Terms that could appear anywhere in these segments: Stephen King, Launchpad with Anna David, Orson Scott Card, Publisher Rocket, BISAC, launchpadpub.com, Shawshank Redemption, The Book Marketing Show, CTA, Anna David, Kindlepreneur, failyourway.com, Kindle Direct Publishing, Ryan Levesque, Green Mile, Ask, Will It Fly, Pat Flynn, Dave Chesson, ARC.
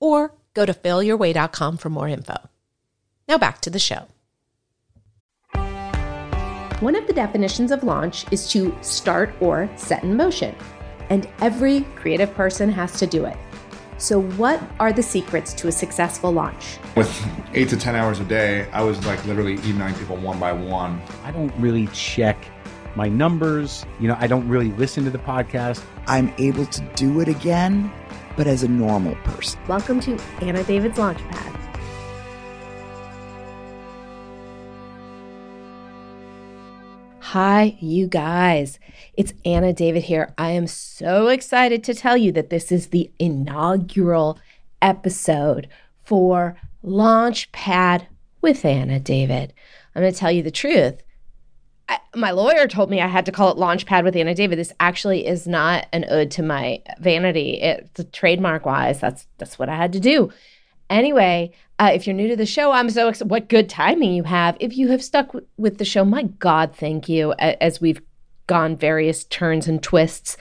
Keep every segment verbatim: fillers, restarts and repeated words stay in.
or go to fail your way dot com for more info. Now back to the show. One of the definitions of launch is to start or set in motion, and every creative person has to do it. So what are the secrets to a successful launch? With eight to ten hours a day, I was like literally emailing people one by one. I don't really check my numbers. You know, I don't really listen to the podcast. I'm able to do it again, but as a normal person. Welcome to Anna David's Launchpad. Hi, you guys. It's Anna David here. I am so excited to tell you that this is the inaugural episode for Launchpad with Anna David. I'm going to tell you the truth. I, my lawyer told me I had to call it Launchpad with Anna David. This actually is not an ode to my vanity. It's trademark-wise. That's that's what I had to do. Anyway, uh, if you're new to the show, I'm so excited. What good timing you have. If you have stuck w- with the show, my God, thank you, as we've gone various turns and twists.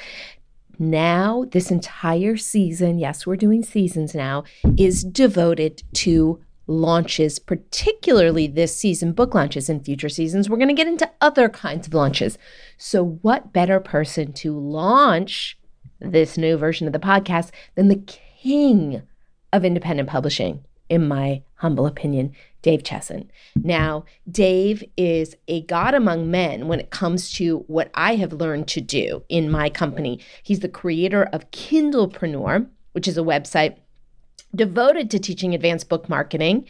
Now, this entire season, yes, we're doing seasons now, is devoted to launches, particularly this season, book launches. In future seasons, we're going to get into other kinds of launches. So what better person to launch this new version of the podcast than the king of independent publishing, in my humble opinion, Dave Chesson. Now, Dave is a god among men when it comes to what I have learned to do in my company. He's the creator of Kindlepreneur, which is a website devoted to teaching advanced book marketing.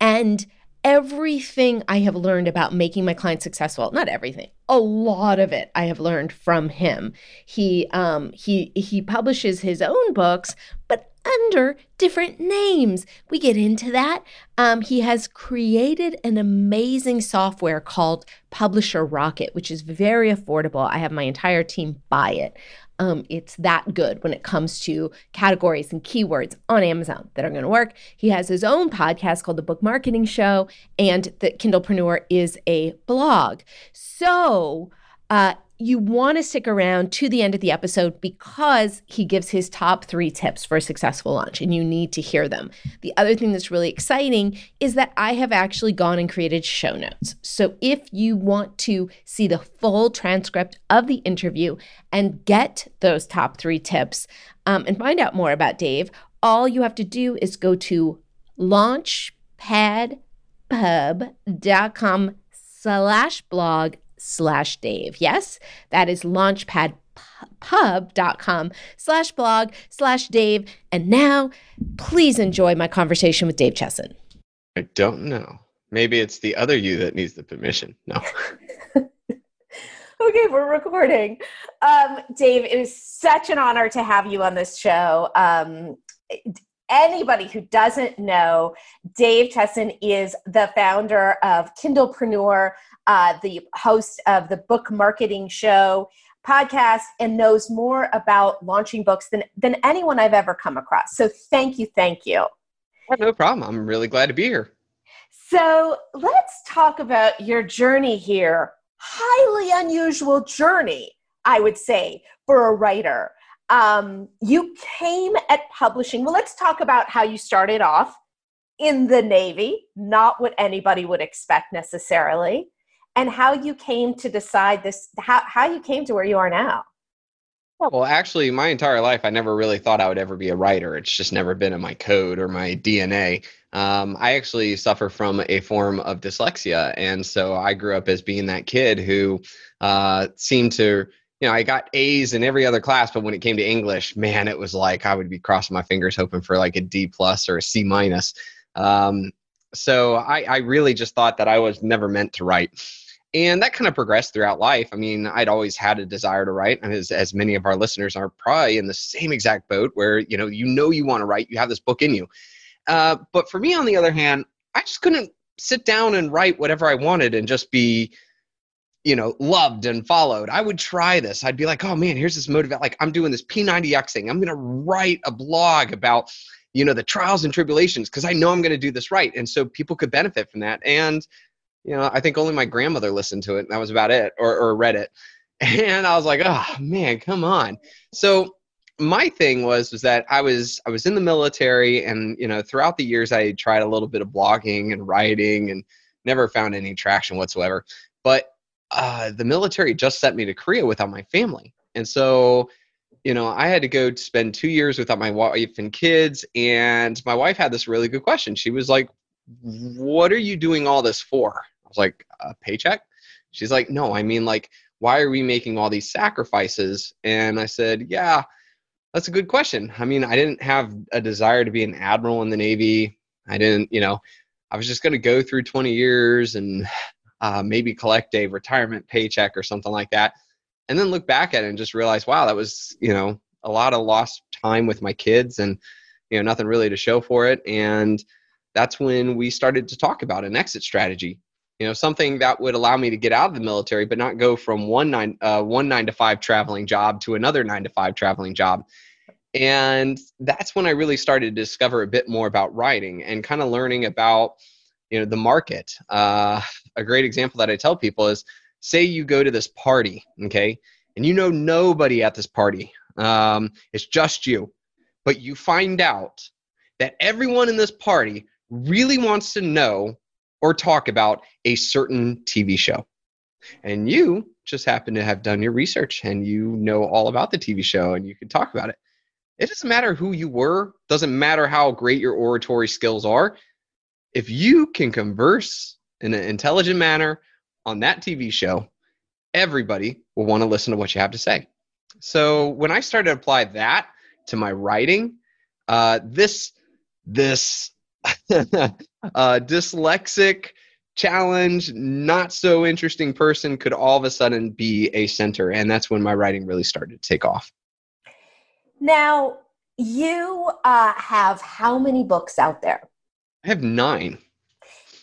And everything I have learned about making my clients successful, not everything, a lot of it I have learned from him. He um, he he publishes his own books, but under different names. We get into that. Um, he has created an amazing software called Publisher Rocket, which is very affordable. I have my entire team buy it. Um, it's that good when it comes to categories and keywords on Amazon that are going to work. He has his own podcast called The Book Marketing Show, and the Kindlepreneur is a blog. So uh, you want to stick around to the end of the episode because he gives his top three tips for a successful launch, and you need to hear them. The other thing that's really exciting is that I have actually gone and created show notes. So if you want to see the full transcript of the interview and get those top three tips um, and find out more about Dave, all you have to do is go to launchpadpub.com slash blog slash Dave. Yes, that is launchpadpub.com slash blog slash Dave. And now, please enjoy my conversation with Dave Chesson. I don't know. Maybe it's the other you that needs the permission. No. Okay, we're recording. Um, Dave, it is such an honor to have you on this show. Um, it, Anybody who doesn't know, Dave Chesson is the founder of Kindlepreneur, uh, the host of the Book Marketing Show podcast, and knows more about launching books than, than anyone I've ever come across. So thank you, thank you. No problem. I'm really glad to be here. So let's talk about your journey here. Highly unusual journey, I would say, for a writer. Um, you came at publishing. Well, let's talk about how you started off in the Navy, not what anybody would expect necessarily, and how you came to decide this, how, how you came to where you are now. Well, actually, my entire life, I never really thought I would ever be a writer. It's just never been in my code or my D N A. Um, I actually suffer from a form of dyslexia. And so I grew up as being that kid who uh, seemed to You know, I got A's in every other class, but when it came to English, man, it was like I would be crossing my fingers hoping for like a D plus or a C minus. Um, so I, I really just thought that I was never meant to write. And that kind of progressed throughout life. I mean, I'd always had a desire to write. And as, as many of our listeners are probably in the same exact boat where, you know, you know you want to write, you have this book in you. Uh, but for me, on the other hand, I just couldn't sit down and write whatever I wanted and just be, you know, loved and followed. I would try this. I'd be like, oh man, here's this motive. Like, I'm doing this P ninety X thing. I'm going to write a blog about, you know, the trials and tribulations because I know I'm going to do this right. And so people could benefit from that. And, you know, I think only my grandmother listened to it, and that was about it, or, or read it. And I was like, oh man, come on. So my thing was, was that I was, I was in the military, and, you know, throughout the years, I tried a little bit of blogging and writing and never found any traction whatsoever. But uh, the military just sent me to Korea without my family. And so, you know, I had to go spend two years without my wife and kids. And my wife had this really good question. She was like, what are you doing all this for? I was like, a paycheck? She's like, no, I mean, like, why are we making all these sacrifices? And I said, yeah, that's a good question. I mean, I didn't have a desire to be an admiral in the Navy. I didn't, you know, I was just going to go through twenty years and uh, maybe collect a retirement paycheck or something like that. And then look back at it and just realize, wow, that was, you know, a lot of lost time with my kids and, you know, nothing really to show for it. And that's when we started to talk about an exit strategy, you know, something that would allow me to get out of the military, but not go from one nine, uh, one nine to five traveling job to another nine to five traveling job. And that's when I really started to discover a bit more about writing and kind of learning about, you know, the market. Uh, a great example that I tell people is, say you go to this party, okay, and you know nobody at this party. Um, it's just you, but you find out that everyone in this party really wants to know or talk about a certain T V show. And you just happen to have done your research and you know all about the T V show and you can talk about it. It doesn't matter who you were, doesn't matter how great your oratory skills are. If you can converse in an intelligent manner on that T V show, everybody will want to listen to what you have to say. So when I started to apply that to my writing, uh, this, this, Uh, dyslexic, challenged, not so interesting person could all of a sudden be a center. And that's when my writing really started to take off. Now, you uh, have how many books out there? I have nine.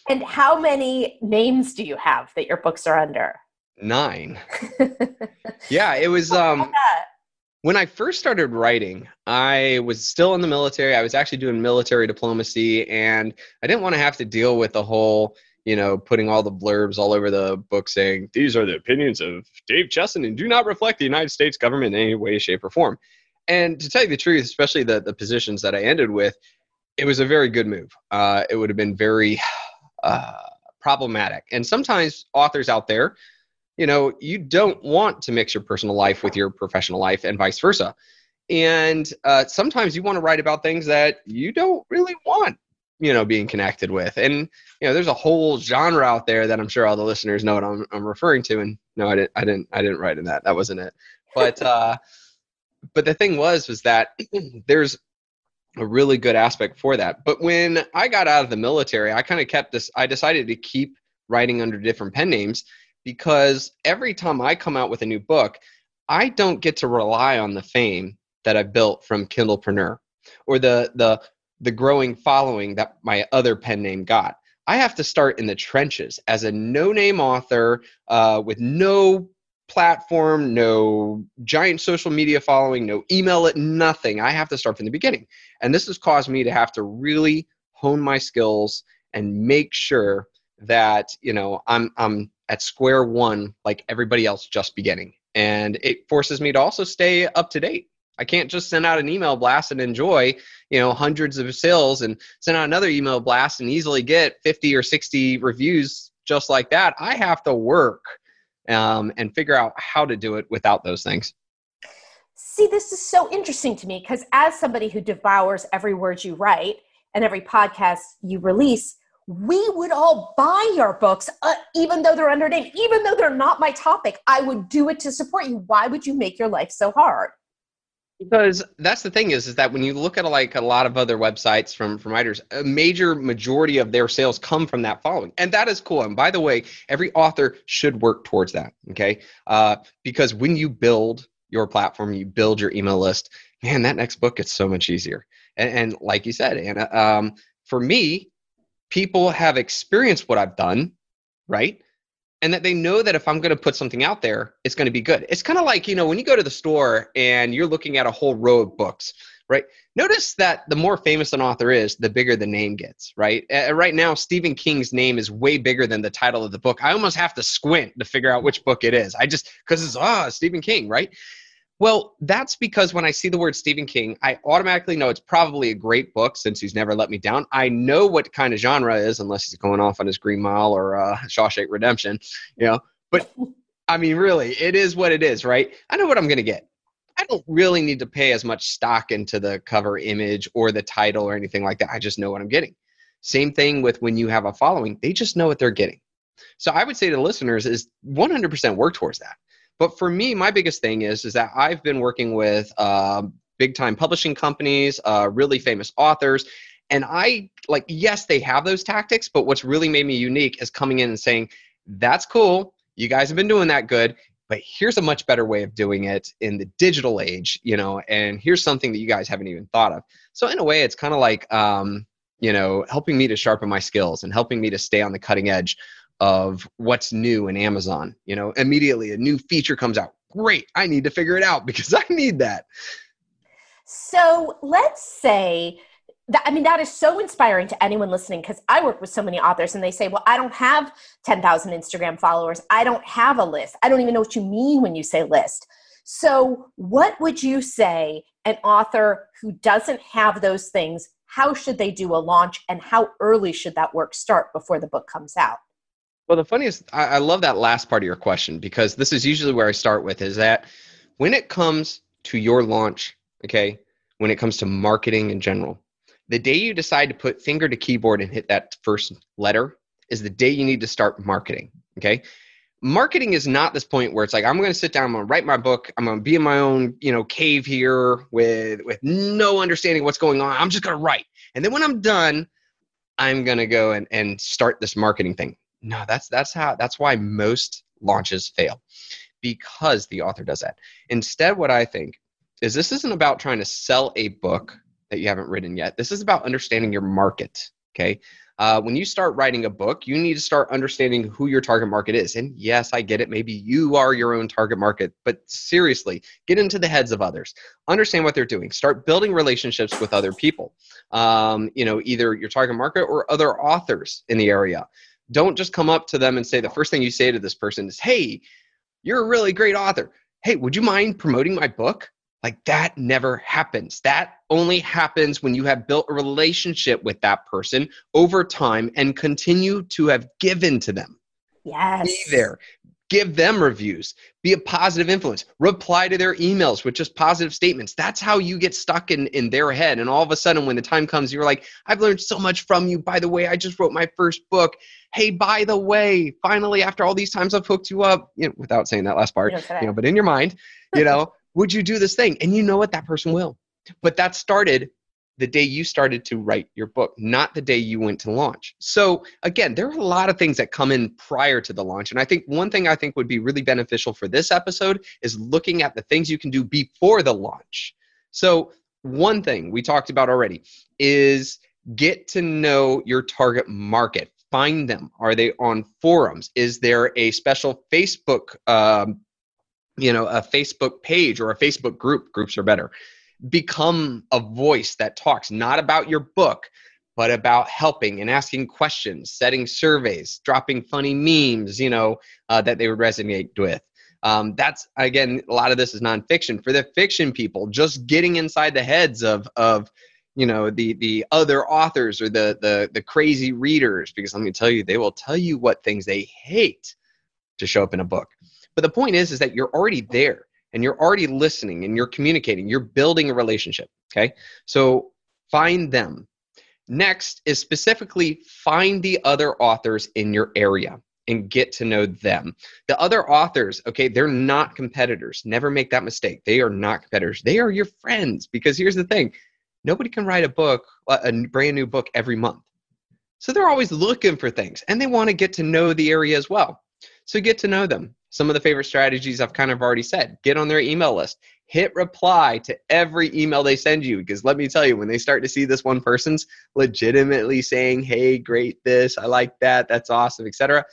And how many names do you have that your books are under? Nine. Yeah, it was... Um, When I first started writing, I was still in the military. I was actually doing military diplomacy, and I didn't want to have to deal with the whole, you know, putting all the blurbs all over the book saying, these are the opinions of Dave Chesson and do not reflect the United States government in any way, shape, or form. And to tell you the truth, especially the, the positions that I ended with, it was a very good move. Uh, it would have been very uh, problematic. And sometimes authors out there, you know, you don't want to mix your personal life with your professional life and vice versa. And uh, sometimes you want to write about things that you don't really want, you know, being connected with. And, you know, there's a whole genre out there that I'm sure all the listeners know what I'm, I'm referring to. And no, I didn't, I didn't, I didn't write in that. That wasn't it. But, uh, but the thing was, was that there's a really good aspect for that. But when I got out of the military, I kind of kept this, I decided to keep writing under different pen names, because every time I come out with a new book, I don't get to rely on the fame that I built from Kindlepreneur or the the the growing following that my other pen name got. I have to start in the trenches as a no-name author uh, with no platform, no giant social media following, no email, nothing. I have to start from the beginning. And this has caused me to have to really hone my skills and make sure that, you know, I'm I'm at square one, like everybody else just beginning. And it forces me to also stay up to date. I can't just send out an email blast and enjoy, you know, hundreds of sales and send out another email blast and easily get fifty or sixty reviews just like that. I have to work um, and figure out how to do it without those things. See, this is so interesting to me because as somebody who devours every word you write and every podcast you release, we would all buy your books, uh, even though they're under name, even though they're not my topic. I would do it to support you. Why would you make your life so hard? Because that's the thing is, is that when you look at like a lot of other websites from, from writers, a major majority of their sales come from that following. And that is cool. And by the way, every author should work towards that. Okay. Uh, because when you build your platform, you build your email list, man, that next book gets so much easier. And, and like you said, Anna, um, for me, people have experienced what I've done, right? And that they know that if I'm going to put something out there, it's going to be good. It's kind of like, you know, when you go to the store and you're looking at a whole row of books, right? Notice that the more famous an author is, the bigger the name gets, right? Uh, right now, Stephen King's name is way bigger than the title of the book. I almost have to squint to figure out which book it is. I just, because it's, ah, Stephen King, right? Well, that's because when I see the word Stephen King, I automatically know it's probably a great book since he's never let me down. I know what kind of genre it is, unless he's going off on his Green Mile or uh, Shawshank Redemption, you know. But I mean, really, it is what it is, right? I know what I'm going to get. I don't really need to pay as much stock into the cover image or the title or anything like that. I just know what I'm getting. Same thing with when you have a following. They just know what they're getting. So I would say to listeners is one hundred percent work towards that. But for me, my biggest thing is, is that I've been working with uh, big time publishing companies, uh, really famous authors. And I like, yes, they have those tactics, but what's really made me unique is coming in and saying, that's cool. You guys have been doing that good, but here's a much better way of doing it in the digital age, you know, and here's something that you guys haven't even thought of. So in a way, it's kind of like, um, you know, helping me to sharpen my skills and helping me to stay on the cutting edge of what's new in Amazon. You know, immediately a new feature comes out. Great. I need to figure it out because I need that. So let's say that, I mean, that is so inspiring to anyone listening because I work with so many authors and they say, well, I don't have ten thousand Instagram followers. I don't have a list. I don't even know what you mean when you say list. So what would you say an author who doesn't have those things, how should they do a launch and how early should that work start before the book comes out? Well, the funniest, I, I love that last part of your question because this is usually where I start with is that when it comes to your launch, okay, when it comes to marketing in general, the day you decide to put finger to keyboard and hit that first letter is the day you need to start marketing, okay? Marketing is not this point where it's like, I'm going to sit down, I'm going to write my book, I'm going to be in my own, you know, cave here with, with no understanding what's going on. I'm just going to write. And then when I'm done, I'm going to go and, and start this marketing thing. No, that's that's how that's why most launches fail, because the author does that. Instead, what I think is this isn't about trying to sell a book that you haven't written yet. This is about understanding your market. Okay, uh, when you start writing a book, you need to start understanding who your target market is. And yes, I get it. Maybe you are your own target market, but seriously, get into the heads of others. Understand what they're doing. Start building relationships with other people. Um, you know, either your target market or other authors in the area. Don't just come up to them and say, the first thing you say to this person is, hey, you're a really great author. Hey, would you mind promoting my book? Like that never happens. That only happens when you have built a relationship with that person over time and continue to have given to them. Yes. Be there. Give them reviews. Be a positive influence. Reply to their emails with just positive statements. That's how you get stuck in, in their head. And all of a sudden, when the time comes, you're like, I've learned so much from you. By the way, I just wrote my first book. Hey, by the way, finally, after all these times I've hooked you up, you know, without saying that last part, you know, but in your mind, you know, would you do this thing? And you know what? That person will. But that started the day you started to write your book, not the day you went to launch. So again, there are a lot of things that come in prior to the launch. And I think one thing I think would be really beneficial for this episode is looking at the things you can do before the launch. So one thing we talked about already is get to know your target market. Find them. Are they on forums? Is there a special Facebook, um, you know, a Facebook page or a Facebook group? Groups are better. Become a voice that talks not about your book, but about helping and asking questions, setting surveys, dropping funny memes, you know, uh, that they would resonate with. Um, that's, again, a lot of this is nonfiction. For the fiction people, just getting inside the heads of, of you know, the the other authors or the, the, the crazy readers, because let me tell you, they will tell you what things they hate to show up in a book. But the point is, is that you're already there. And you're already listening and you're communicating, you're building a relationship, okay? So find them. Next is specifically find the other authors in your area. and get to know them. The other authors, okay, they're not competitors. Never make that mistake. They are not competitors. They are your friends, because here's the thing. Nobody can write a book, a brand new book every month. So they're always looking for things, and they want to get to know the area as well. So get to know them. Some of the favorite strategies I've kind of already said. Get on their email list. Hit reply to every email they send you, because let me tell you, when they start to see this one person's legitimately saying, hey, great, this, I like that, that's awesome, et cetera,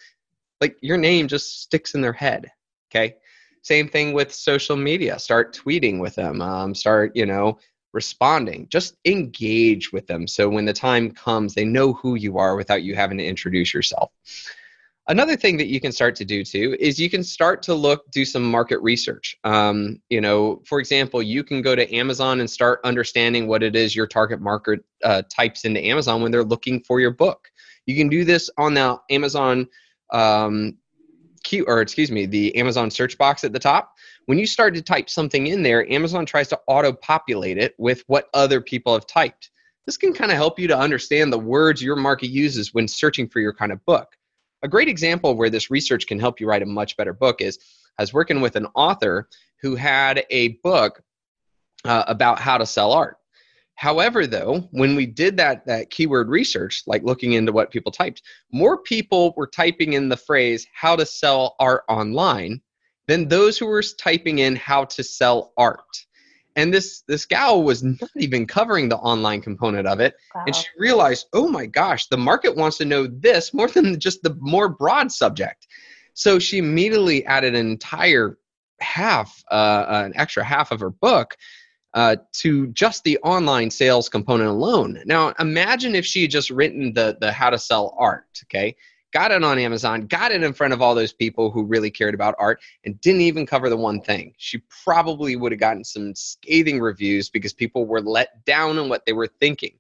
like your name just sticks in their head, okay? Same thing with social media. Start tweeting with them. Um, start, you know, responding. Just engage with them, so when the time comes, they know who you are without you having to introduce yourself. Another thing that you can start to do too is you can start to look, do some market research. Um, you know, for example, you can go to Amazon and start understanding what it is your target market uh, types into Amazon when they're looking for your book. You can do this on the Amazon, um, key, or excuse me, the Amazon search box at the top. When you start to type something in there, Amazon tries to auto-populate it with what other people have typed. This can kind of help you to understand the words your market uses when searching for your kind of book. A great example where this research can help you write a much better book is, I was working with an author who had a book uh, about how to sell art. However, though, when we did that, that keyword research, like looking into what people typed, more people were typing in the phrase, how to sell art online, than those who were typing in how to sell art. And this, this gal was not even covering the online component of it. Wow. And she realized, oh my gosh, the market wants to know this more than just the more broad subject. So she immediately added an entire half, uh, an extra half of her book uh, to just the online sales component alone. Now, imagine if she had just written the, the how to sell art, okay? Got it on Amazon, got it in front of all those people who really cared about art, and didn't even cover the one thing. She probably would have gotten some scathing reviews because people were let down on what they were thinking.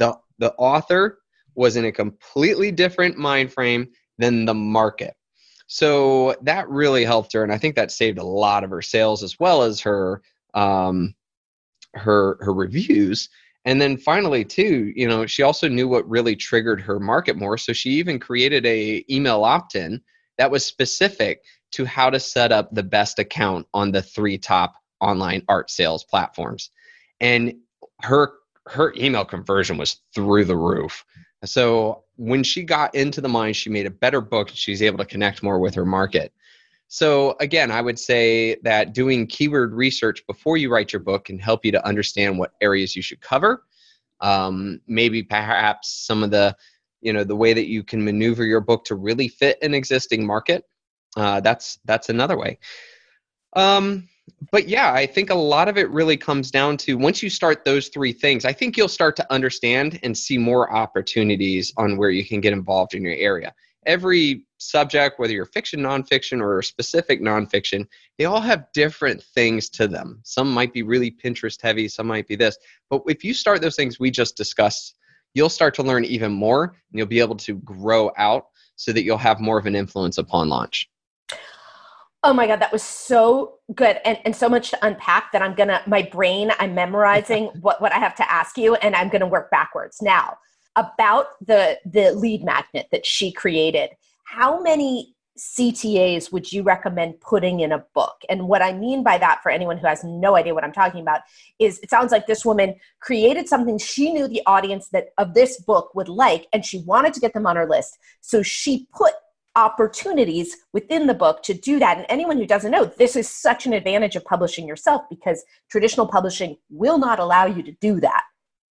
The, the author was in a completely different mind frame than the market. So that really helped her, and I think that saved a lot of her sales as well as her, um, her, her reviews. And then finally, too, you know, she also knew what really triggered her market more. So she even created a email opt-in that was specific to how to set up the best account on the three top online art sales platforms. And her, her email conversion was through the roof. So when she got into the mind, she made a better book. She's able to connect more with her market. So again, I would say that doing keyword research before you write your book can help you to understand what areas you should cover. Um, maybe perhaps some of the, you know, the way that you can maneuver your book to really fit an existing market. Uh, that's that's another way. Um, but yeah, I think a lot of it really comes down to, once you start those three things, I think you'll start to understand and see more opportunities on where you can get involved in your area. Every subject, whether you're fiction, nonfiction, or specific nonfiction, they all have different things to them. Some might be really Pinterest heavy, some might be this. But if you start those things we just discussed, you'll start to learn even more, and you'll be able to grow out so that you'll have more of an influence upon launch. Oh my God, that was so good, and, and so much to unpack that I'm gonna, my brain, I'm memorizing what, what I have to ask you, and I'm gonna work backwards now. About the, the lead magnet that she created, how many C T As would you recommend putting in a book? And what I mean by that, for anyone who has no idea what I'm talking about, is it sounds like this woman created something she knew the audience that of this book would like, and she wanted to get them on her list. So she put opportunities within the book to do that. And anyone who doesn't know, this is such an advantage of publishing yourself, because traditional publishing will not allow you to do that.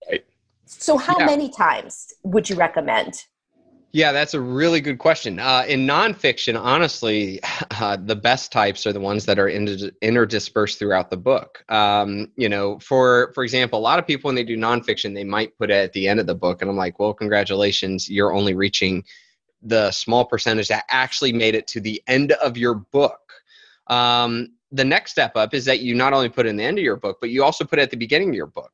Right. So how yeah. many times would you recommend? Yeah, that's a really good question. Uh, in nonfiction, honestly, uh, the best types are the ones that are inter- interdispersed throughout the book. Um, you know, for for example, a lot of people when they do nonfiction, they might put it at the end of the book, and I'm like, well, congratulations, you're only reaching the small percentage that actually made it to the end of your book. Um, the next step up is that you not only put it in the end of your book, but you also put it at the beginning of your book.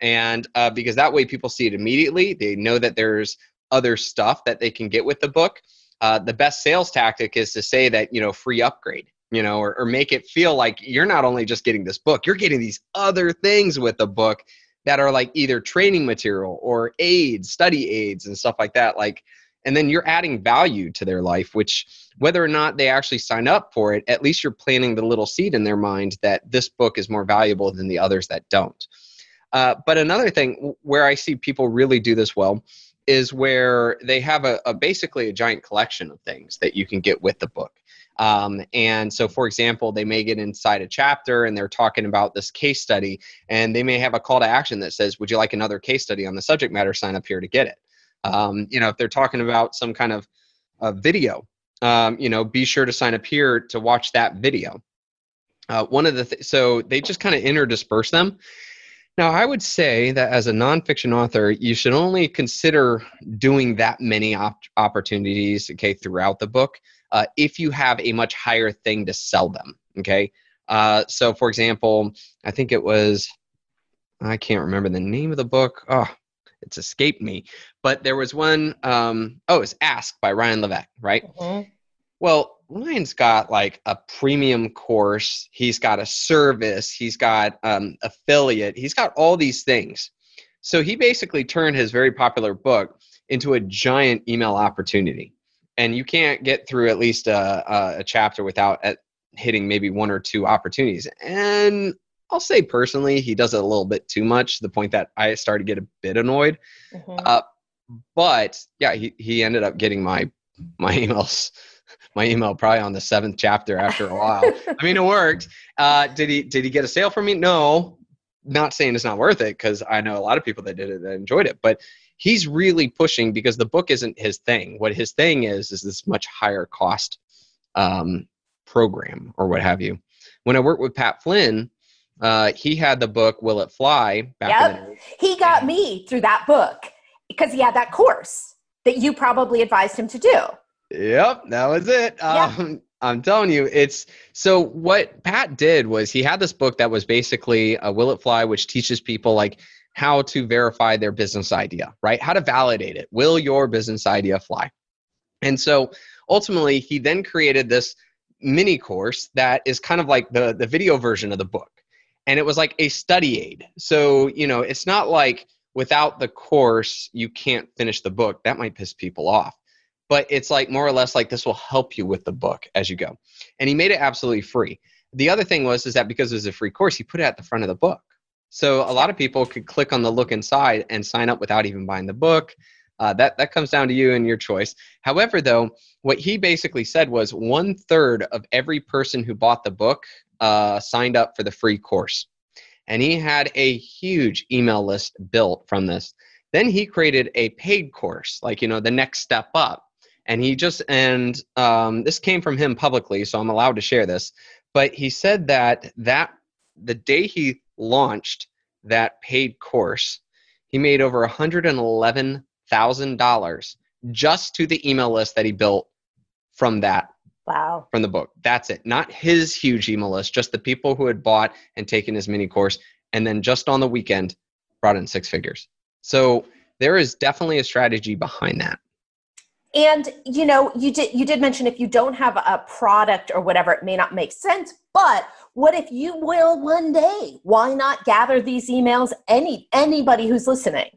And uh, because that way people see it immediately, they know that there's other stuff that they can get with the book. Uh, the best sales tactic is to say that, you know, free upgrade, you know, or, or make it feel like you're not only just getting this book, you're getting these other things with the book that are like either training material or aids, study aids and stuff like that. Like And then you're adding value to their life, which whether or not they actually sign up for it, at least you're planting the little seed in their mind that this book is more valuable than the others that don't. Uh, but another thing where I see people really do this well is where they have a, a basically a giant collection of things that you can get with the book. Um, and so, for example, they may get inside a chapter and they're talking about this case study, and they may have a call to action that says, would you like another case study on the subject matter? Sign up here to get it. Um, you know, if they're talking about some kind of uh, video, um, you know, be sure to sign up here to watch that video. Uh, one of the th- so they just kind of interdisperse them. Now, I would say that as a nonfiction author, you should only consider doing that many op- opportunities, okay, throughout the book, uh, if you have a much higher thing to sell them, okay? Uh, so, for example, I think it was, I can't remember the name of the book. Oh, it's escaped me. But there was one, um, oh, it's Ask by Ryan Levesque, right? Mm-hmm. Well, Ryan's got like a premium course. He's got a service. He's got um, affiliate. He's got all these things. So he basically turned his very popular book into a giant email opportunity. And you can't get through at least a, a chapter without hitting maybe one or two opportunities. And I'll say personally, he does it a little bit too much to the point that I started to get a bit annoyed. Mm-hmm. Uh, but yeah, he, he ended up getting my my emails. My email probably on the seventh chapter after a while. I mean, it worked. Uh, did he did he get a sale from me? No. Not saying it's not worth it, because I know a lot of people that did it that enjoyed it. But he's really pushing because the book isn't his thing. What his thing is is this much higher cost um, program or what have you. When I worked with Pat Flynn, uh, he had the book Will It Fly? Back yep. in the- he got me through that book because he had that course that you probably advised him to do. Yep, that was it. Um, yeah. I'm telling you, it's so what Pat did was he had this book that was basically a Will It Fly, which teaches people like how to verify their business idea, right? How to validate it. Will your business idea fly? And so ultimately, he then created this mini course that is kind of like the, the video version of the book. And it was like a study aid. So, you know, it's not like without the course, you can't finish the book. That might piss people off. But it's like more or less like this will help you with the book as you go. And he made it absolutely free. The other thing was is that because it was a free course, he put it at the front of the book. So a lot of people could click on the look inside and sign up without even buying the book. Uh, that, that comes down to you and your choice. However, though, what he basically said was one third of every person who bought the book uh, signed up for the free course. And he had a huge email list built from this. Then he created a paid course, like, you know, the next step up. And he just, and um, this came from him publicly, so I'm allowed to share this, but he said that that the day he launched that paid course, he made over one hundred eleven thousand dollars just to the email list that he built from that. Wow. From the book. That's it. Not his huge email list, just the people who had bought and taken his mini course, and then just on the weekend brought in six figures. So there is definitely a strategy behind that. And, you know, you did you did mention if you don't have a product or whatever, it may not make sense. But what if you will one day? Why not gather these emails? Any anybody who's listening.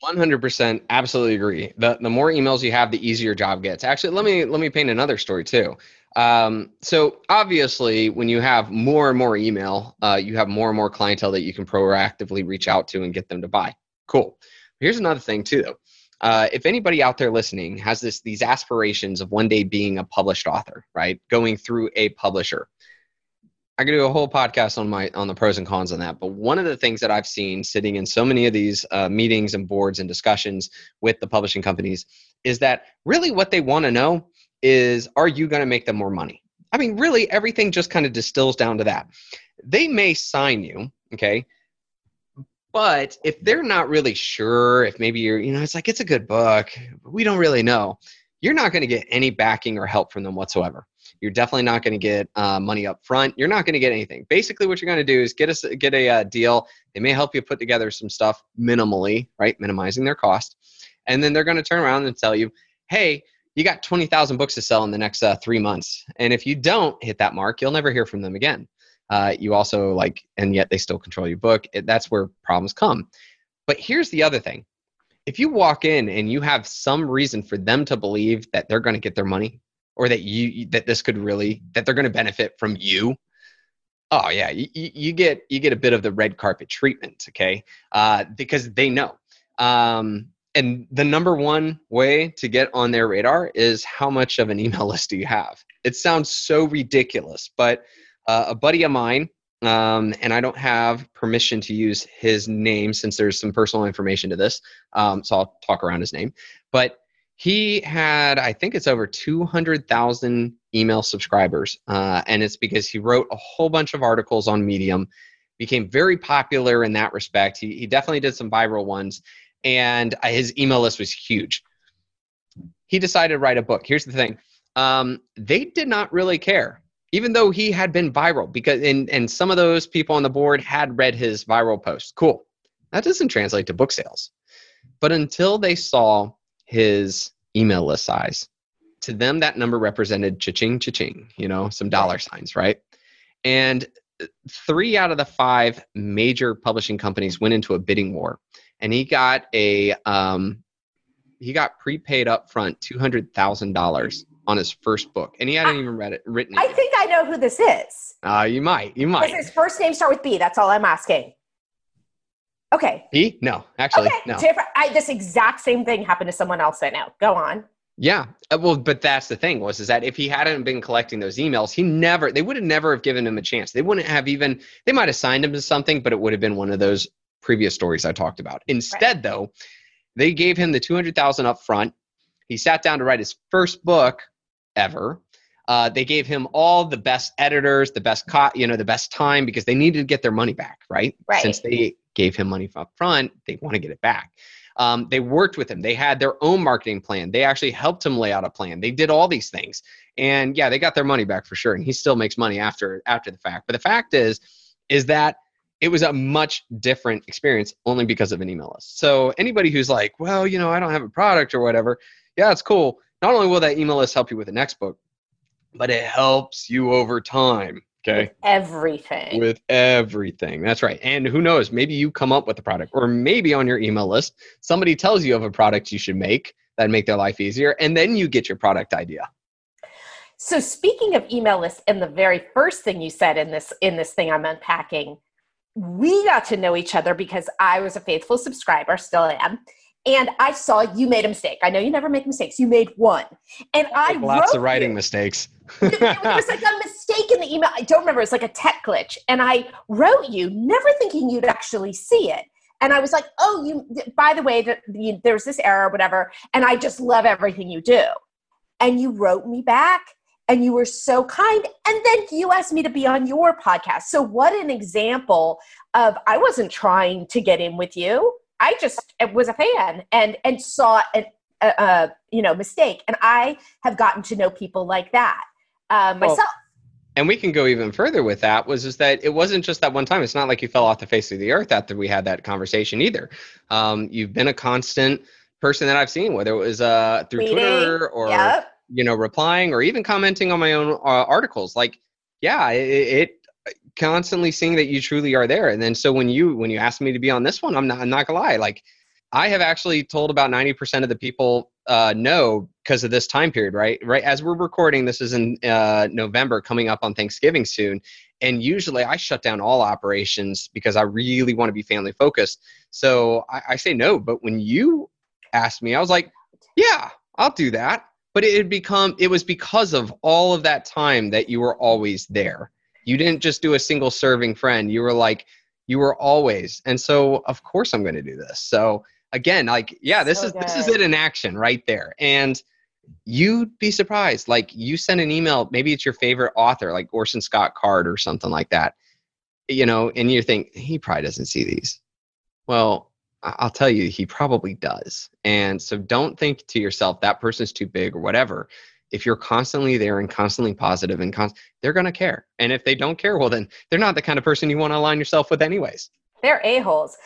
one hundred percent absolutely agree. The the more emails you have, the easier job gets. Actually, let me let me paint another story too. Um, so obviously, when you have more and more email, uh, you have more and more clientele that you can proactively reach out to and get them to buy. Cool. Here's another thing too, though. Uh, if anybody out there listening has this, these aspirations of one day being a published author, right? Going through a publisher. I could do a whole podcast on my on the pros and cons on that. But one of the things that I've seen sitting in so many of these uh, meetings and boards and discussions with the publishing companies is that really what they want to know is, are you going to make them more money? I mean, really, everything just kind of distills down to that. They may sign you, okay? But if they're not really sure, if maybe you're, you know, it's like, it's a good book, but we don't really know, you're not going to get any backing or help from them whatsoever. You're definitely not going to get uh, money up front. You're not going to get anything. Basically, what you're going to do is get a, get a uh, deal. They may help you put together some stuff minimally, right? Minimizing their cost. And then they're going to turn around and tell you, hey, you got twenty thousand books to sell in the next uh, three months. And if you don't hit that mark, you'll never hear from them again. Uh, you also like, and yet they still control your book. It, that's where problems come. But here's the other thing. if you walk in and you have some reason for them to believe that they're going to get their money, or that you, that this could really, that they're going to benefit from you, oh yeah, you, you get, you get a bit of the red carpet treatment. Okay. Uh, because they know. Um, and the number one way to get on their radar is how much of an email list do you have? It sounds so ridiculous, but uh, a buddy of mine, Um, and I don't have permission to use his name since there's some personal information to this. Um, so I'll talk around his name, but he had, I think it's over two hundred thousand email subscribers. Uh, and it's because he wrote a whole bunch of articles on Medium, became very popular in that respect. He, he definitely did some viral ones, and his email list was huge. He decided to write a book. Here's the thing. Um, they did not really care. Even though he had been viral, because and, and some of those people on the board had read his viral posts. Cool. That doesn't translate to book sales. But until they saw his email list size, to them, that number represented cha-ching, cha-ching, you know, some dollar signs, right? And three out of the five major publishing companies went into a bidding war. And he got a, um, he got prepaid upfront two hundred thousand dollars on his first book, and he hadn't I, even read it written. It I yet. think I know who this is. Uh, you might, you might. Does his first name start with B? That's all I'm asking. Okay. B? No, actually, okay. no. I, this exact same thing happened to someone else I know. Go on. Yeah. Uh, well, but that's the thing was, is that if he hadn't been collecting those emails, he never, they would have never have given him a chance. They wouldn't have even, they might've signed him to something, but it would have been one of those previous stories I talked about. Instead, right. though, they gave him the two hundred thousand up front. He sat down to write his first book ever. Uh, they gave him all the best editors, the best, co- you know, the best time, because they needed to get their money back, right? Right. Since they gave him money up front, they want to get it back. Um, they worked with him. They had their own marketing plan. They actually helped him lay out a plan. They did all these things, and yeah, they got their money back for sure. And he still makes money after after the fact. But the fact is, is that it was a much different experience only because of an email list. So anybody who's like, well, you know, I don't have a product or whatever, yeah, it's cool. Not only will that email list help you with the next book, but it helps you over time. Okay. With everything. With everything. That's right. And who knows, maybe you come up with a product, or maybe on your email list, somebody tells you of a product you should make that make their life easier. And then you get your product idea. So speaking of email lists, and the very first thing you said in this, in this thing I'm unpacking, we got to know each other because I was a faithful subscriber, still am. And I saw you made a mistake. I know you never make mistakes. You made one. And I wrote lots of writing mistakes. It was like a mistake in the email. I don't remember. It was like a tech glitch. And I wrote you, never thinking you'd actually see it. And I was like, oh, you, by the way, there's this error or whatever. And I just love everything you do. And you wrote me back. And you were so kind. And then you asked me to be on your podcast. So what an example of, I wasn't trying to get in with you. I just was a fan and and saw a, a, a you know mistake, and I have gotten to know people like that uh, myself. Well, and we can go even further with that. Was is that it wasn't just that one time. It's not like you fell off the face of the earth after we had that conversation either. Um, you've been a constant person that I've seen, whether it was uh, through Reading, Twitter or yep. you know replying or even commenting on my own uh, articles. Like, yeah, it. it constantly seeing that you truly are there. And then, so when you, when you asked me to be on this one, I'm not, I'm not gonna lie. Like, I have actually told about ninety percent of the people uh, no, because of this time period, right? Right. As we're recording, this is in uh, November, coming up on Thanksgiving soon. And usually I shut down all operations because I really want to be family focused. So I, I say no, but when you asked me, I was like, yeah, I'll do that. But it had become, it was because of all of that time that you were always there. You didn't just do a single serving friend. You were like, you were always. And so of course I'm going to do this. So again, like, yeah, this so is, good. this is it in action right there. And you'd be surprised. Like, you send an email, maybe it's your favorite author, like Orson Scott Card or something like that, you know, and you think he probably doesn't see these. Well, I'll tell you, he probably does. And so don't think to yourself, that person's too big or whatever. If you're constantly there and constantly positive and const- they're going to care. And if they don't care, well, then they're not the kind of person you want to align yourself with anyways. They're a-holes.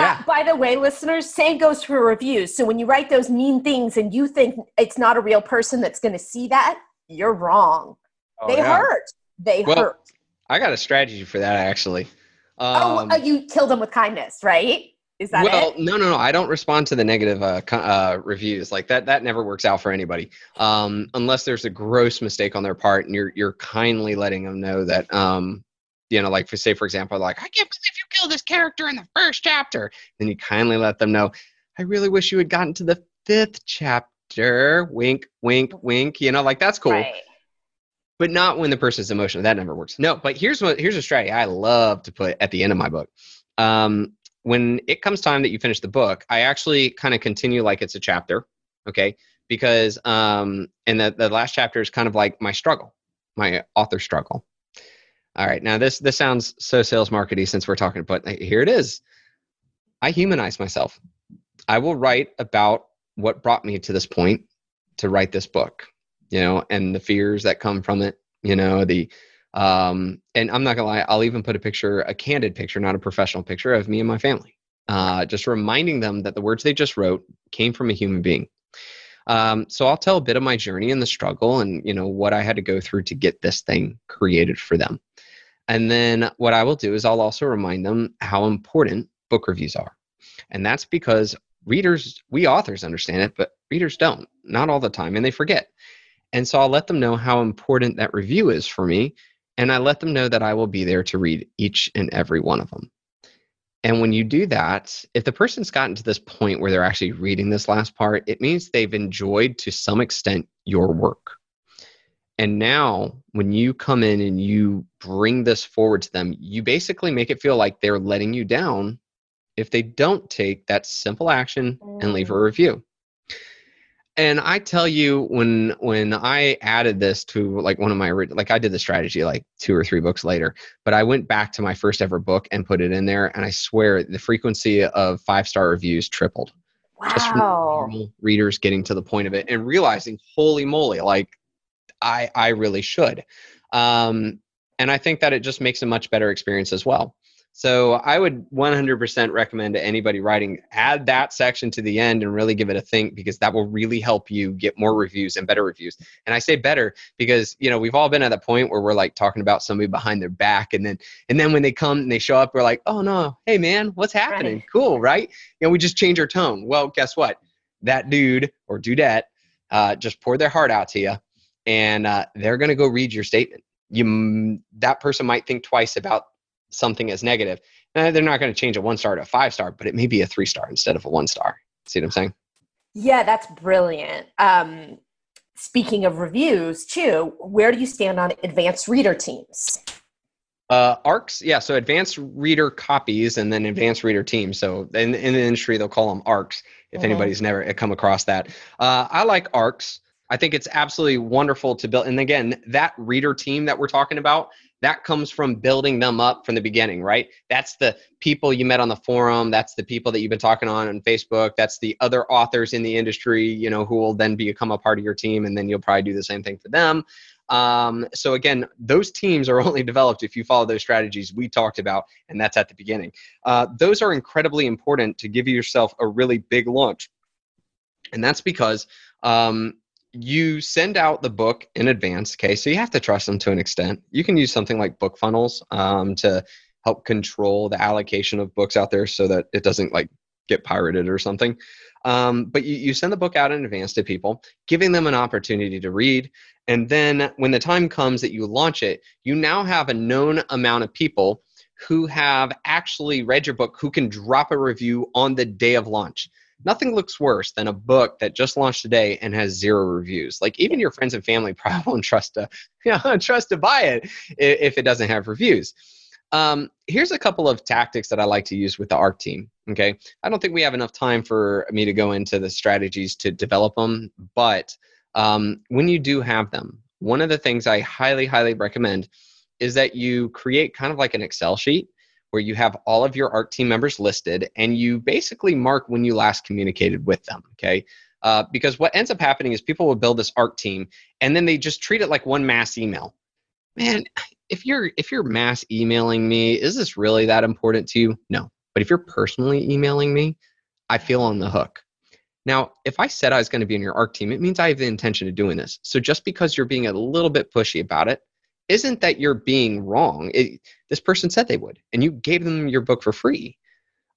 Yeah. Uh, by the way, listeners, same goes for reviews. So when you write those mean things and you think it's not a real person that's going to see that, you're wrong. Oh, they yeah. hurt. They well, hurt. I got a strategy for that, actually. Um, oh, you kill them with kindness, right? Is that well, it? no, no, no. I don't respond to the negative uh, uh, reviews like that. That never works out for anybody, um, unless there's a gross mistake on their part, and you're you're kindly letting them know that, um, you know, like for say, for example, like, I can't believe you killed this character in the first chapter. Then you kindly let them know, I really wish you had gotten to the fifth chapter. Wink, wink, wink. You know, like that's cool. Right. But not when the person's emotional. That never works. No, but here's what here's a strategy I love to put at the end of my book. Um, when it comes time that you finish the book, I actually kind of continue like it's a chapter, okay? Because um, and the the last chapter is kind of like my struggle, my author struggle. All right, now this this sounds so sales markety since we're talking, but here it is. I humanize myself. I will write about what brought me to this point to write this book. You know, and the fears that come from it, you know, the, um, and I'm not gonna lie, I'll even put a picture, a candid picture, not a professional picture, of me and my family. Uh, just reminding them that the words they just wrote came from a human being. Um, so I'll tell a bit of my journey and the struggle and, you know, what I had to go through to get this thing created for them. And then what I will do is I'll also remind them how important book reviews are. And that's because readers, we authors understand it, but readers don't, not all the time, and they forget. And so I'll let them know how important that review is for me. And I let them know that I will be there to read each and every one of them. And when you do that, if the person's gotten to this point where they're actually reading this last part, it means they've enjoyed to some extent your work. And now when you come in and you bring this forward to them, you basically make it feel like they're letting you down if they don't take that simple action and leave a review. And I tell you, when when I added this to like one of my, like I did the strategy like two or three books later, but I went back to my first ever book and put it in there. And I swear the frequency of five-star reviews tripled. Wow. Just from normal readers getting to the point of it and realizing, holy moly, like I, I really should. Um, and I think that it just makes a much better experience as well. So I would one hundred percent recommend to anybody writing, add that section to the end and really give it a think, because that will really help you get more reviews and better reviews. And I say better because, you know, we've all been at that point where we're like talking about somebody behind their back. And then, and then when they come and they show up, we're like, oh no, hey man, what's happening? Right. Cool, right? And we just change our tone. Well, guess what? That dude or dudette uh, just poured their heart out to you, and uh, they're going to go read your statement. You, that person might think twice about something as negative. Now, they're not going to change a one star to a five star, but it may be a three star instead of a one star. See what I'm saying? Yeah, that's brilliant. Um, speaking of reviews too, where do you stand on advanced reader teams? Uh, A R Cs, yeah. So advanced reader copies and then advanced reader teams. So in, in the industry, they'll call them A R Cs if mm-hmm. anybody's never come across that. Uh, I like A R Cs. I think it's absolutely wonderful to build. And again, that reader team that we're talking about, that comes from building them up from the beginning, right? That's the people you met on the forum. That's the people that you've been talking on on Facebook. That's the other authors in the industry, you know, who will then become a part of your team, and then you'll probably do the same thing for them. Um, so again, those teams are only developed if you follow those strategies we talked about, and that's at the beginning. Uh, those are incredibly important to give yourself a really big launch. And that's because um, you send out the book in advance, okay? So you have to trust them to an extent. You can use something like book funnels um, to help control the allocation of books out there so that it doesn't like get pirated or something. Um, but you, you send the book out in advance to people, giving them an opportunity to read. And then when the time comes that you launch it, you now have a known amount of people who have actually read your book, who can drop a review on the day of launch. Nothing looks worse than a book that just launched today and has zero reviews. Like even your friends and family probably won't trust to, you know, trust to buy it if it doesn't have reviews. Um, here's a couple of tactics that I like to use with the A R C team, okay? I don't think we have enough time for me to go into the strategies to develop them, but um, when you do have them, one of the things I highly, highly recommend is that you create kind of like an Excel sheet where you have all of your A R C team members listed, and you basically mark when you last communicated with them, okay? Uh, because what ends up happening is people will build this A R C team, and then they just treat it like one mass email. Man, if you're if you're mass emailing me, is this really that important to you? No. But if you're personally emailing me, I feel on the hook. Now, if I said I was going to be in your A R C team, it means I have the intention of doing this. So just because you're being a little bit pushy about it, isn't that you're being wrong. It, this person said they would, and you gave them your book for free.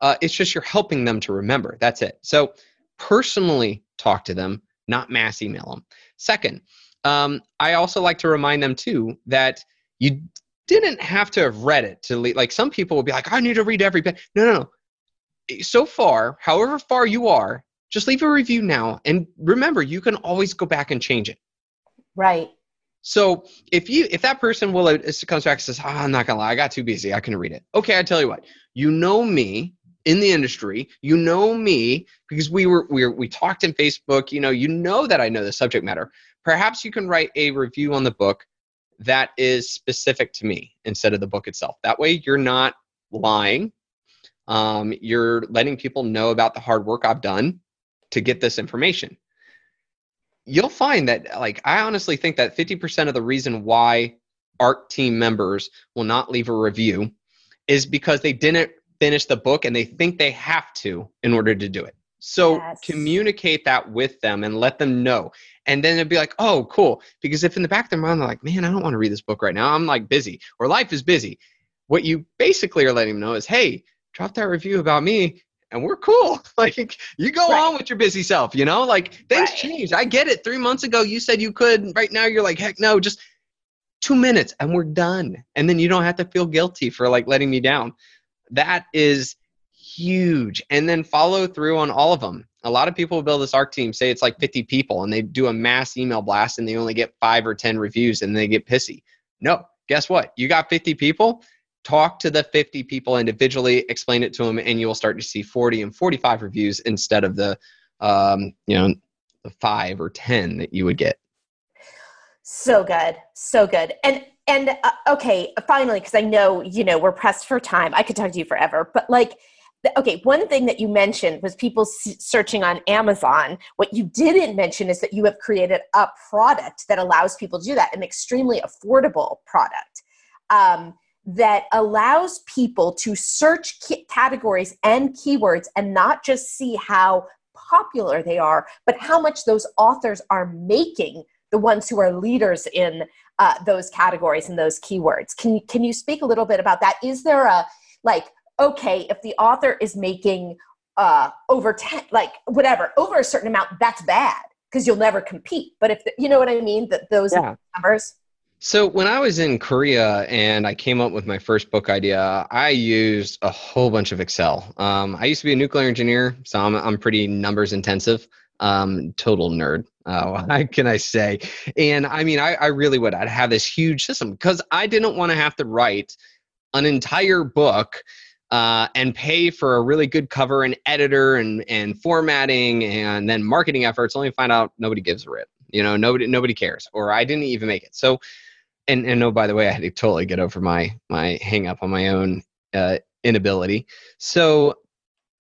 Uh, it's just you're helping them to remember. That's it. So personally talk to them, not mass email them. Second, um, I also like to remind them too that you didn't have to have read it to leave. Like some people will be like, I need to read every bit. No, no, no. So far, however far you are, just leave a review now. And remember, you can always go back and change it. Right. So if you, if that person will comes back and says, oh, I'm not gonna lie, I got too busy, I couldn't read it. Okay, I tell you what, you know me in the industry, you know me because we were, we were, we talked in Facebook, you know, you know that I know the subject matter. Perhaps you can write a review on the book that is specific to me instead of the book itself. That way you're not lying. Um, you're letting people know about the hard work I've done to get this information. You'll find that, like, I honestly think that fifty percent of the reason why ARC team members will not leave a review is because they didn't finish the book and they think they have to in order to do it. So yes. Communicate that with them and let them know. And then it'd be like, oh, cool. Because if in the back of their mind, they're like, man, I don't want to read this book right now. I'm like busy or life is busy. What you basically are letting them know is, hey, drop that review about me. And we're cool. Like you go right. on with your busy self, you know, like things right. change. I get it. Three months ago, you said you could. Right now you're like, heck no, just two minutes and we're done. And then you don't have to feel guilty for like letting me down. That is huge. And then follow through on all of them. A lot of people build this ARC team, say it's like fifty people and they do a mass email blast and they only get five or ten reviews and they get pissy. No, guess what? You got fifty people. Talk to the fifty people individually, explain it to them, and you will start to see forty and forty-five reviews instead of the, um, you know, the five or ten that you would get. So good. So good. And, and uh, okay, finally, because I know, you know, we're pressed for time. I could talk to you forever, but like, okay, one thing that you mentioned was people searching on Amazon. What you didn't mention is that you have created a product that allows people to do that, an extremely affordable product. Um, that allows people to search categories and keywords and not just see how popular they are, but how much those authors are making, the ones who are leaders in uh, those categories and those keywords. Can, can you speak a little bit about that? Is there a, like, okay, if the author is making uh, over ten, like whatever, over a certain amount, that's bad because you'll never compete. But if, the, you know what I mean, that those yeah. numbers. So when I was in Korea and I came up with my first book idea, I used a whole bunch of Excel. Um, I used to be a nuclear engineer, so I'm, I'm pretty numbers intensive, um, total nerd. Uh, what can I say? And I mean, I, I really would. I'd have this huge system because I didn't want to have to write an entire book uh, and pay for a really good cover and editor and, and formatting and then marketing efforts, only to find out nobody gives a rip. You know, nobody, nobody cares, or I didn't even make it. So. And, and no, by the way, I had to totally get over my my hang up on my own uh, inability. So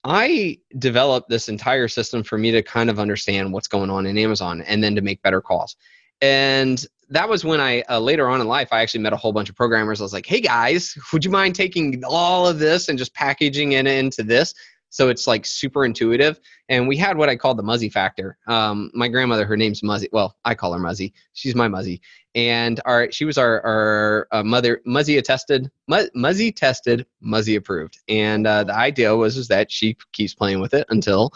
I developed this entire system for me to kind of understand what's going on in Amazon and then to make better calls. And that was when I, uh, later on in life, I actually met a whole bunch of programmers. I was like, hey guys, would you mind taking all of this and just packaging it into this? So it's like super intuitive. And we had what I call the Muzzy factor. Um, my grandmother, her name's Muzzy. Well, I call her Muzzy. She's my Muzzy. And our, she was our, our uh, mother, Muzzy attested, Muzzy tested, Muzzy approved. And uh, the idea was is that she keeps playing with it until,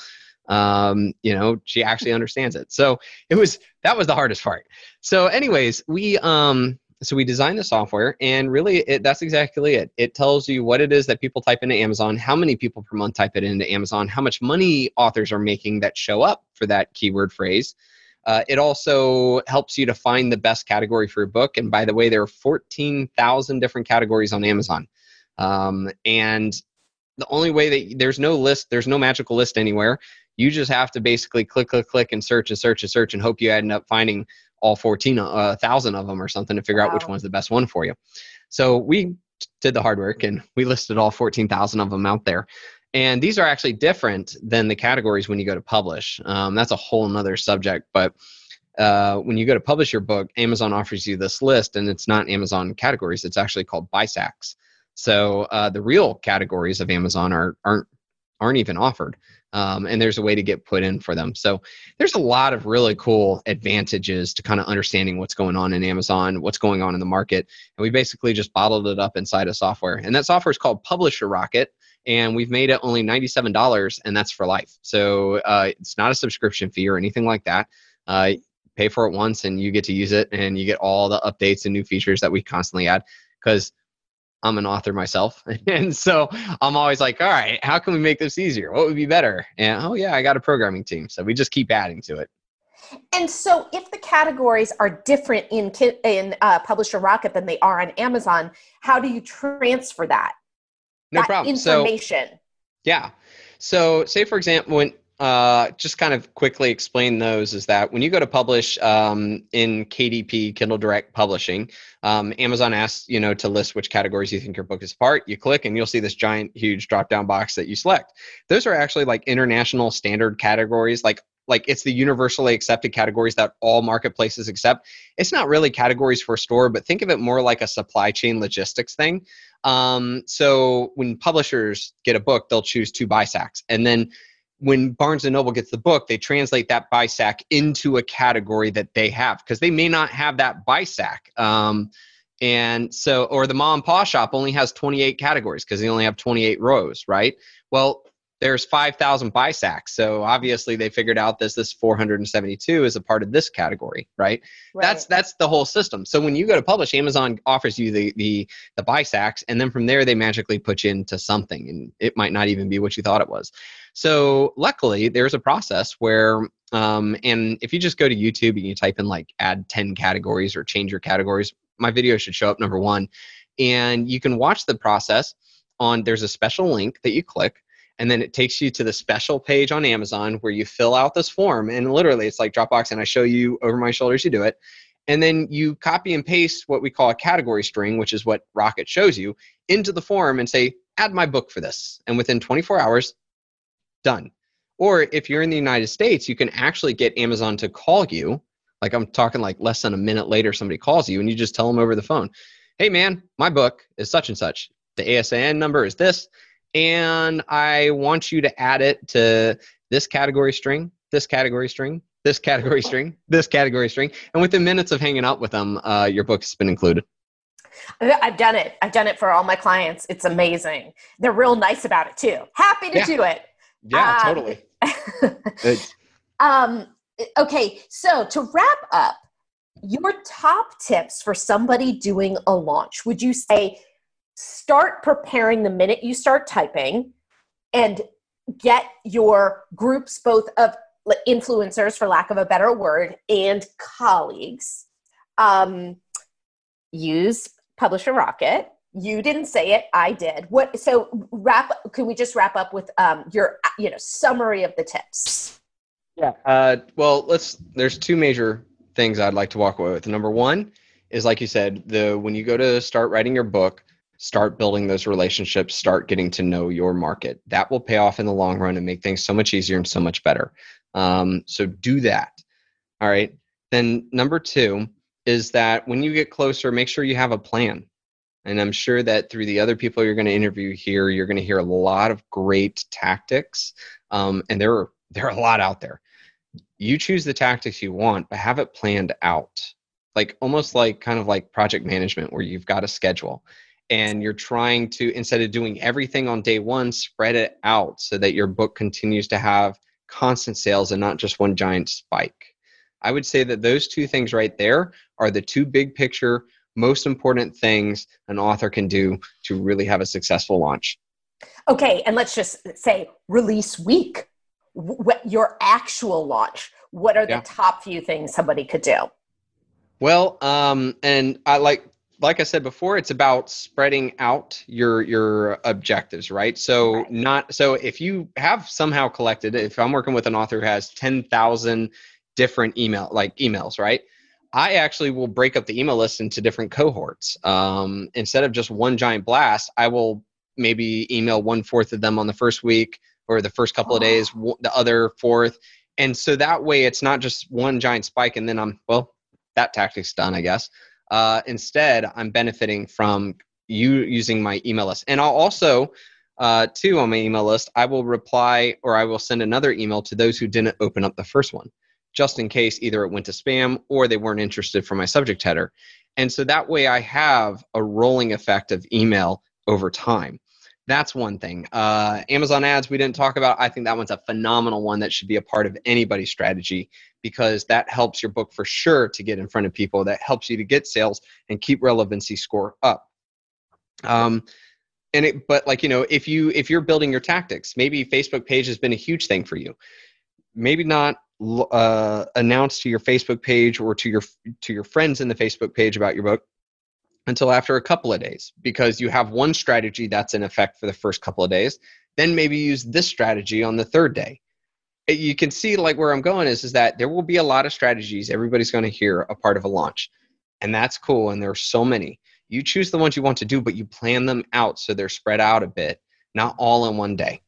um, you know, she actually understands it. So it was, that was the hardest part. So anyways, we, um, so we designed the software and really it, that's exactly it. It tells you what it is that people type into Amazon, how many people per month type it into Amazon, how much money authors are making that show up for that keyword phrase. Uh, it also helps you to find the best category for your book. And by the way, there are fourteen thousand different categories on Amazon. Um, and the only way that there's no list, there's no magical list anywhere. You just have to basically click, click, click and search and search and search and hope you end up finding all fourteen thousand uh, of them or something to figure wow. out which one's the best one for you. So we did the hard work and we listed all fourteen thousand of them out there. And these are actually different than the categories when you go to publish. Um, that's a whole nother subject, but uh, when you go to publish your book, Amazon offers you this list and it's not Amazon categories. It's actually called B I S A Cs. So uh, the real categories of Amazon are, aren't, aren't even offered. Um, and there's a way to get put in for them. So there's a lot of really cool advantages to kind of understanding what's going on in Amazon, what's going on in the market. And we basically just bottled it up inside of software. And that software is called Publisher Rocket. and we've made it only ninety-seven dollars, and that's for life. So uh, it's not a subscription fee or anything like that. Uh, pay for it once and you get to use it, and you get all the updates and new features that we constantly add, because I'm an author myself. And so I'm always like, all right, how can we make this easier? What would be better? And oh yeah, I got a programming team. So we just keep adding to it. And so if the categories are different in in uh, Publisher Rocket than they are on Amazon, how do you transfer that? No that problem. Information? So, yeah. So say, for example, when uh, just kind of quickly explain those, is that when you go to publish um, in K D P, Kindle Direct Publishing, um, Amazon asks, you know, to list which categories you think your book is part. You click and you'll see this giant, huge drop-down box that you select. Those are actually like international standard categories, like Like it's the universally accepted categories that all marketplaces accept. It's not really categories for store, but think of it more like a supply chain logistics thing. Um, so when publishers get a book, they'll choose two B I S A Cs. And then when Barnes and Noble gets the book, they translate that B I S A C into a category that they have, because they may not have that B I S A C. Um, and so, or the mom and pop shop only has twenty-eight categories because they only have twenty-eight rows, right? Well, there's five thousand B I S A Cs. So obviously they figured out this, this four hundred seventy-two is a part of this category, right? right? That's that's the whole system. So when you go to publish, Amazon offers you the the the B I S A Cs, and then from there they magically put you into something, and it might not even be what you thought it was. So luckily there's a process where, um, and if you just go to YouTube and you type in like add ten categories or change your categories, my video should show up number one. And you can watch the process on, there's a special link that you click, and then it takes you to the special page on Amazon where you fill out this form. And literally it's like Dropbox, and I show you over my shoulders, you do it. And then you copy and paste what we call a category string, which is what Rocket shows you, into the form and say, add my book for this. And within twenty-four hours, done. Or if you're in the United States, you can actually get Amazon to call you. Like I'm talking like less than a minute later, somebody calls you and you just tell them over the phone, hey man, my book is such and such. The A S I N number is this, and I want you to add it to this category string, this category string, this category string, this category string. And within minutes of hanging out with them, uh, your book's been included. I've done it. I've done it for all my clients. It's amazing. They're real nice about it too. Happy to yeah. do it. Yeah, um, totally. um, okay. So to wrap up, your top tips for somebody doing a launch, would you say, start preparing the minute you start typing, and get your groups, both of influencers, for lack of a better word, and colleagues. Um, use Publisher Rocket. You didn't say it, I did. What? So wrap. Can we just wrap up with um, your, you know, summary of the tips? Yeah. Uh, well, let's. There's two major things I'd like to walk away with. Number one is, like you said, the when you go to start writing your book, start building those relationships, start getting to know your market. That will pay off in the long run and make things so much easier and so much better. Um, so do that. All right. Then number two is that when you get closer, make sure you have a plan. And I'm sure that through the other people you're going to interview here, you're going to hear a lot of great tactics. Um, and there are, there are a lot out there. You choose the tactics you want, but have it planned out. Like almost like kind of like project management, where you've got a schedule. And you're trying to, instead of doing everything on day one, spread it out so that your book continues to have constant sales and not just one giant spike. I would say that those two things right there are the two big picture, most important things an author can do to really have a successful launch. Okay, and let's just say release week, what, your actual launch. What are yeah. the top few things somebody could do? Well, um, and I like... Like I said before, it's about spreading out your your objectives, right? So right. not so if you have somehow collected, if I'm working with an author who has ten thousand different email like emails, right? I actually will break up the email list into different cohorts. Um, instead of just one giant blast, I will maybe email one fourth of them on the first week or the first couple oh. of days, the other fourth, and so that way it's not just one giant spike, and then I'm well, that tactic's done, I guess. Uh, instead, I'm benefiting from you using my email list. And I'll also, uh, too, on my email list, I will reply or I will send another email to those who didn't open up the first one, just in case either it went to spam or they weren't interested for my subject header. And so that way I have a rolling effect of email over time. that's one thing. Uh, Amazon ads, we didn't talk about. I think that one's a phenomenal one that should be a part of anybody's strategy, because that helps your book for sure to get in front of people. That helps you to get sales and keep relevancy score up. Um, and it, but like, you know, if you, if you're building your tactics, maybe Facebook page has been a huge thing for you. Maybe not uh, announce to your Facebook page or to your, to your friends in the Facebook page about your book until after a couple of days, because you have one strategy that's in effect for the first couple of days. Then maybe use this strategy on the third day. You can see like where I'm going is, is that there will be a lot of strategies everybody's going to hear a part of a launch, and that's cool. And there are so many. You choose the ones you want to do, but you plan them out so they're spread out a bit, not all in one day.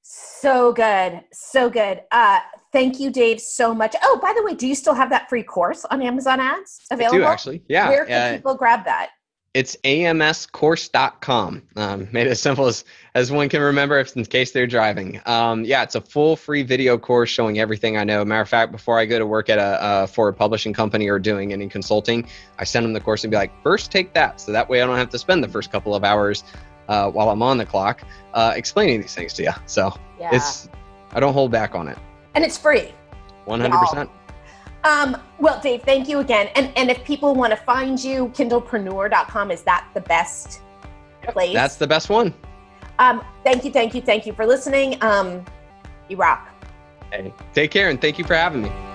So good. So good. Uh, thank you, Dave, so much. Oh, by the way, do you still have that free course on Amazon ads available? I do, actually. Yeah. Where can uh, people grab that? It's A M S course dot com. Um, made as simple as, as one can remember if in case they're driving. Um, yeah, it's a full free video course showing everything I know. Matter of fact, before I go to work at a, a for a publishing company or doing any consulting, I send them the course and be like, first take that. So that way I don't have to spend the first couple of hours uh, while I'm on the clock uh, explaining these things to you. So yeah. it's, I don't hold back on it. And it's free. one hundred percent. Um, well, Dave, thank you again. And and if people want to find you, kindlepreneur dot com, is that the best place? That's the best one. Um, thank you, thank you, thank you for listening. Um, you rock. Hey, take care, and thank you for having me.